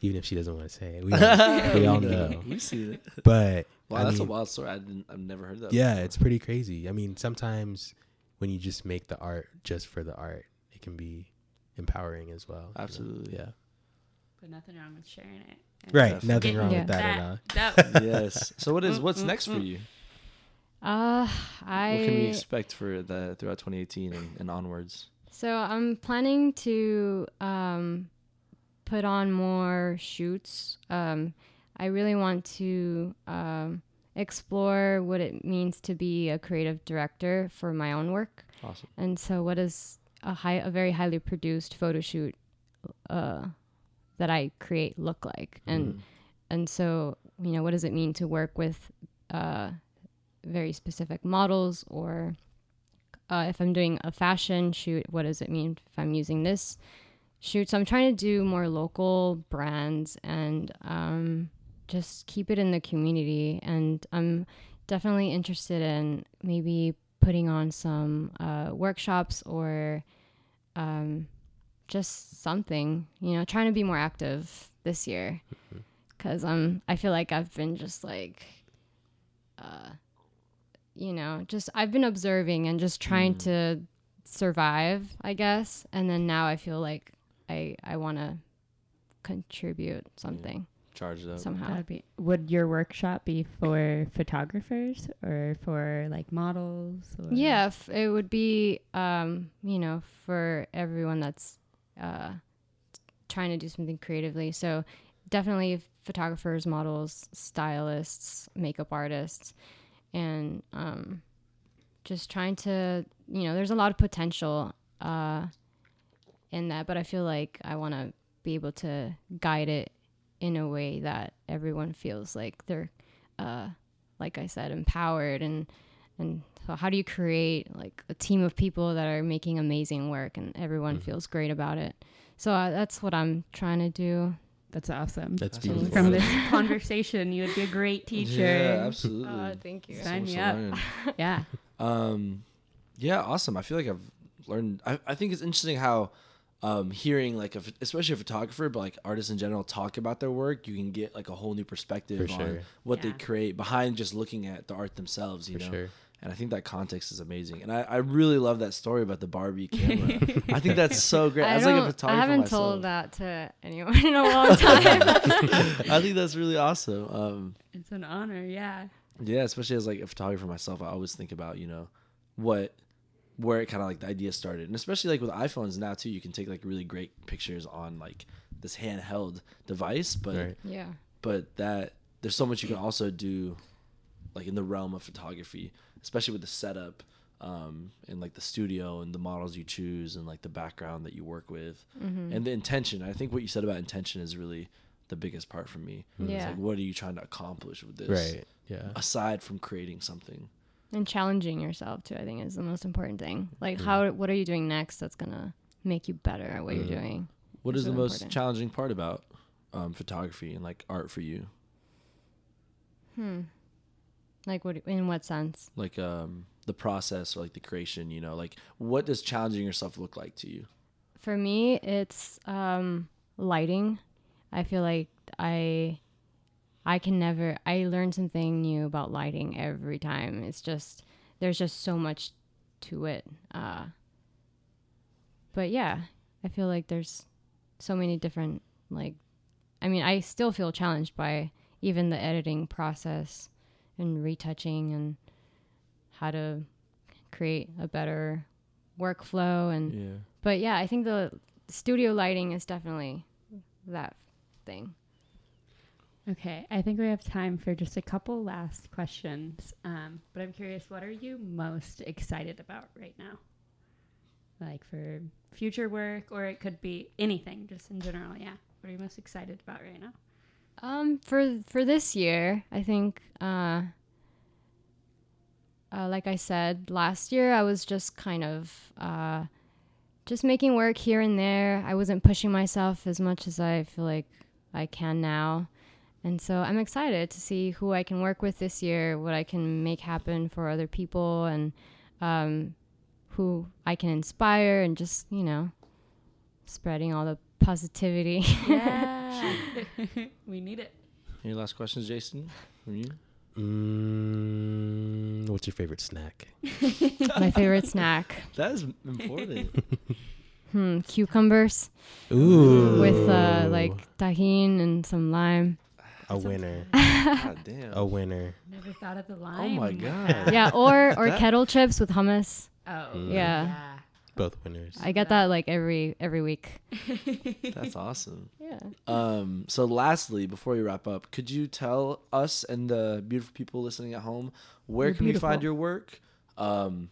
Even if she doesn't want to say it, we all, we all know. We see it. But wow, I that's mean, a wild story. I didn't, I've never heard that. Yeah, before. It's pretty crazy. I mean, sometimes when you just make the art just for the art, it can be empowering as well. Absolutely, you know? Yeah. But nothing wrong with sharing it. And right, nothing wrong yeah. with that that, at all. That. Yes. So what is what's next for you? Uh, I. What can we expect for the throughout twenty eighteen and, and onwards? So I'm planning to um, put on more shoots. Um, I really want to um, explore what it means to be a creative director for my own work. Awesome. And so what is a, high, a very highly produced photo shoot uh, that I create look like? Mm. And and so, you know, what does it mean to work with uh, very specific models or... Uh, if I'm doing a fashion shoot, what does it mean if I'm using this shoot? So I'm trying to do more local brands and um, just keep it in the community. And I'm definitely interested in maybe putting on some uh, workshops or um, just something, you know, trying to be more active this year. Because um, I feel like I've been just like... Uh, you know, just I've been observing and just trying mm. to survive, I guess. And then now I feel like I I want to contribute something. Yeah. Charge it up. Somehow. That'd be, would your workshop be for photographers or for like models? Or? Yeah, f- it would be, um, you know, for everyone that's uh, trying to do something creatively. So definitely photographers, models, stylists, makeup artists. And um, just trying to, you know, there's a lot of potential uh, in that, but I feel like I want to be able to guide it in a way that everyone feels like they're, uh, like I said, empowered. And and so how do you create like a team of people that are making amazing work and everyone mm-hmm. feels great about it? So uh, that's what I'm trying to do. That's awesome. That's beautiful. From this conversation, you would be a great teacher. Yeah, absolutely. Oh, thank you. Sign me up. Yeah. Um, yeah, awesome. I feel like I've learned. I, I think it's interesting how um, hearing, like, a, especially a photographer, but like artists in general, talk about their work. You can get like a whole new perspective sure. on what yeah. they create behind just looking at the art themselves. You For know. Sure. And I think that context is amazing. And I, I really love that story about the Barbie camera. I think that's so great. I, I, was like a photographer I haven't myself. told that to anyone in a long time. I think that's really awesome. Um, it's an honor, yeah. Yeah, especially as like a photographer myself, I always think about, you know, what, where it kind of like the idea started. And especially like with iPhones now too, you can take like really great pictures on like this handheld device. But right. yeah, but that there's so much you can also do like in the realm of photography, especially with the setup um, and like the studio and the models you choose and like the background that you work with mm-hmm. and the intention. I think what you said about intention is really the biggest part for me. Mm-hmm. Yeah. It's like, what are you trying to accomplish with this? Right. Yeah. Aside from creating something. And challenging yourself too, I think is the most important thing. Like mm-hmm. how, what are you doing next that's going to make you better at what mm-hmm. you're doing? What is the most important. challenging part about um, photography and like art for you? Hmm. Like what? In what sense? Like um, the process or like the creation, you know, like what does challenging yourself look like to you? For me, it's um, lighting. I feel like I I can never, I learn something new about lighting every time. It's just, there's just so much to it. Uh, but yeah, I feel like there's so many different, like, I mean, I still feel challenged by even the editing process and retouching and how to create a better workflow. And yeah. But yeah, I think the studio lighting is definitely that thing. Okay, I think we have time for just a couple last questions. Um, but I'm curious, what are you most excited about right now? Like for future work, or it could be anything, just in general, yeah. What are you most excited about right now? Um, for for this year, I think, uh, uh, like I said, last year I was just kind of uh, just making work here and there. I wasn't pushing myself as much as I feel like I can now. And so I'm excited to see who I can work with this year, what I can make happen for other people, and um, who I can inspire, and just, you know, spreading all the positivity. Yeah. We need it. Any last questions, Jason, from you? Mm, what's your favorite snack? My favorite snack. That is important. Hmm, cucumbers. Ooh. With uh, like tajin and some lime. A winner. God damn. A winner. Never thought of the lime. Oh my god. Yeah, or or kettle chips with hummus. Oh. Mm. Yeah. yeah. Both winners. I get yeah. that like every every week. That's awesome. Yeah. Um so lastly, before we wrap up, could you tell us and the beautiful people listening at home where You're can beautiful. we find your work? Um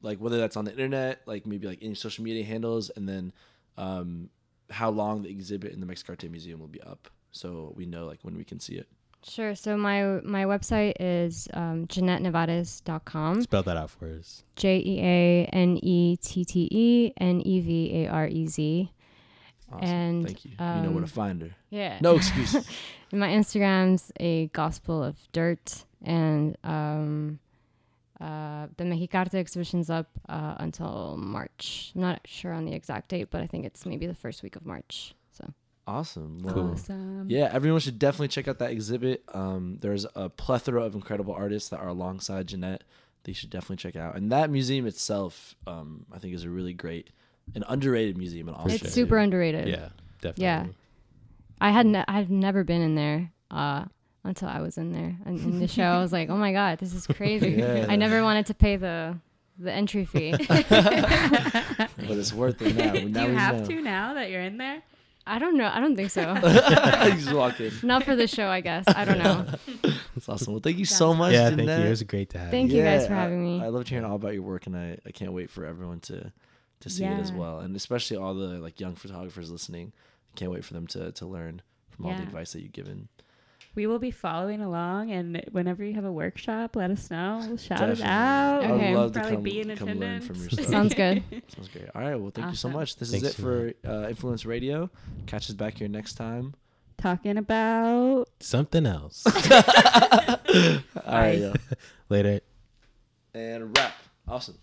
like whether that's on the internet, like maybe like any social media handles, and then um how long the exhibit in the Mexic-Arte Museum will be up, so we know like when we can see it. Sure. So my my website is um, Jeanette Nevarez dot com. Spell that out for us. J E A N E T T E N E V A R E Z. Awesome. And, thank you. Um, you know where to find her. Yeah. No excuses. My Instagram's a gospel of dirt, and um, uh, the Mexic-Arte exhibition's up uh, until March. I'm not sure on the exact date, but I think it's maybe the first week of March. So. Awesome. Well, cool. Awesome. Yeah, everyone should definitely check out that exhibit. Um, there's a plethora of incredible artists that are alongside Jeanette that you should definitely check out. And that museum itself, um, I think, is a really great and underrated museum. In Austin. It's super underrated. Yeah, definitely. Yeah. I had ne- I've never been in there uh, until I was in there. And in the show, I was like, oh my God, this is crazy. Yeah. I never wanted to pay the... the entry fee. But it's worth it now. now Do you have know. to now that you're in there? I don't know. I don't think so. He's walking. Not for the show, I guess. I don't know. That's awesome. Well, thank you That's so much. Yeah, thank that. you. It was great to have thank you. Thank you guys for having I, me. I loved hearing all about your work, and I, I can't wait for everyone to, to see yeah. it as well. And especially all the like young photographers listening. I can't wait for them to, to learn from yeah. all the advice that you've given. We will be following along, and whenever you have a workshop, let us know. We'll shout Definitely. it out. Okay. I'd love we'll to come, be in come learn from your stuff. Sounds good. Sounds great. All right. Well, thank awesome. you so much. This Thanks is it for uh, Influence Radio. Catch us back here next time. Talking about... something else. All right. Later. And wrap. Awesome.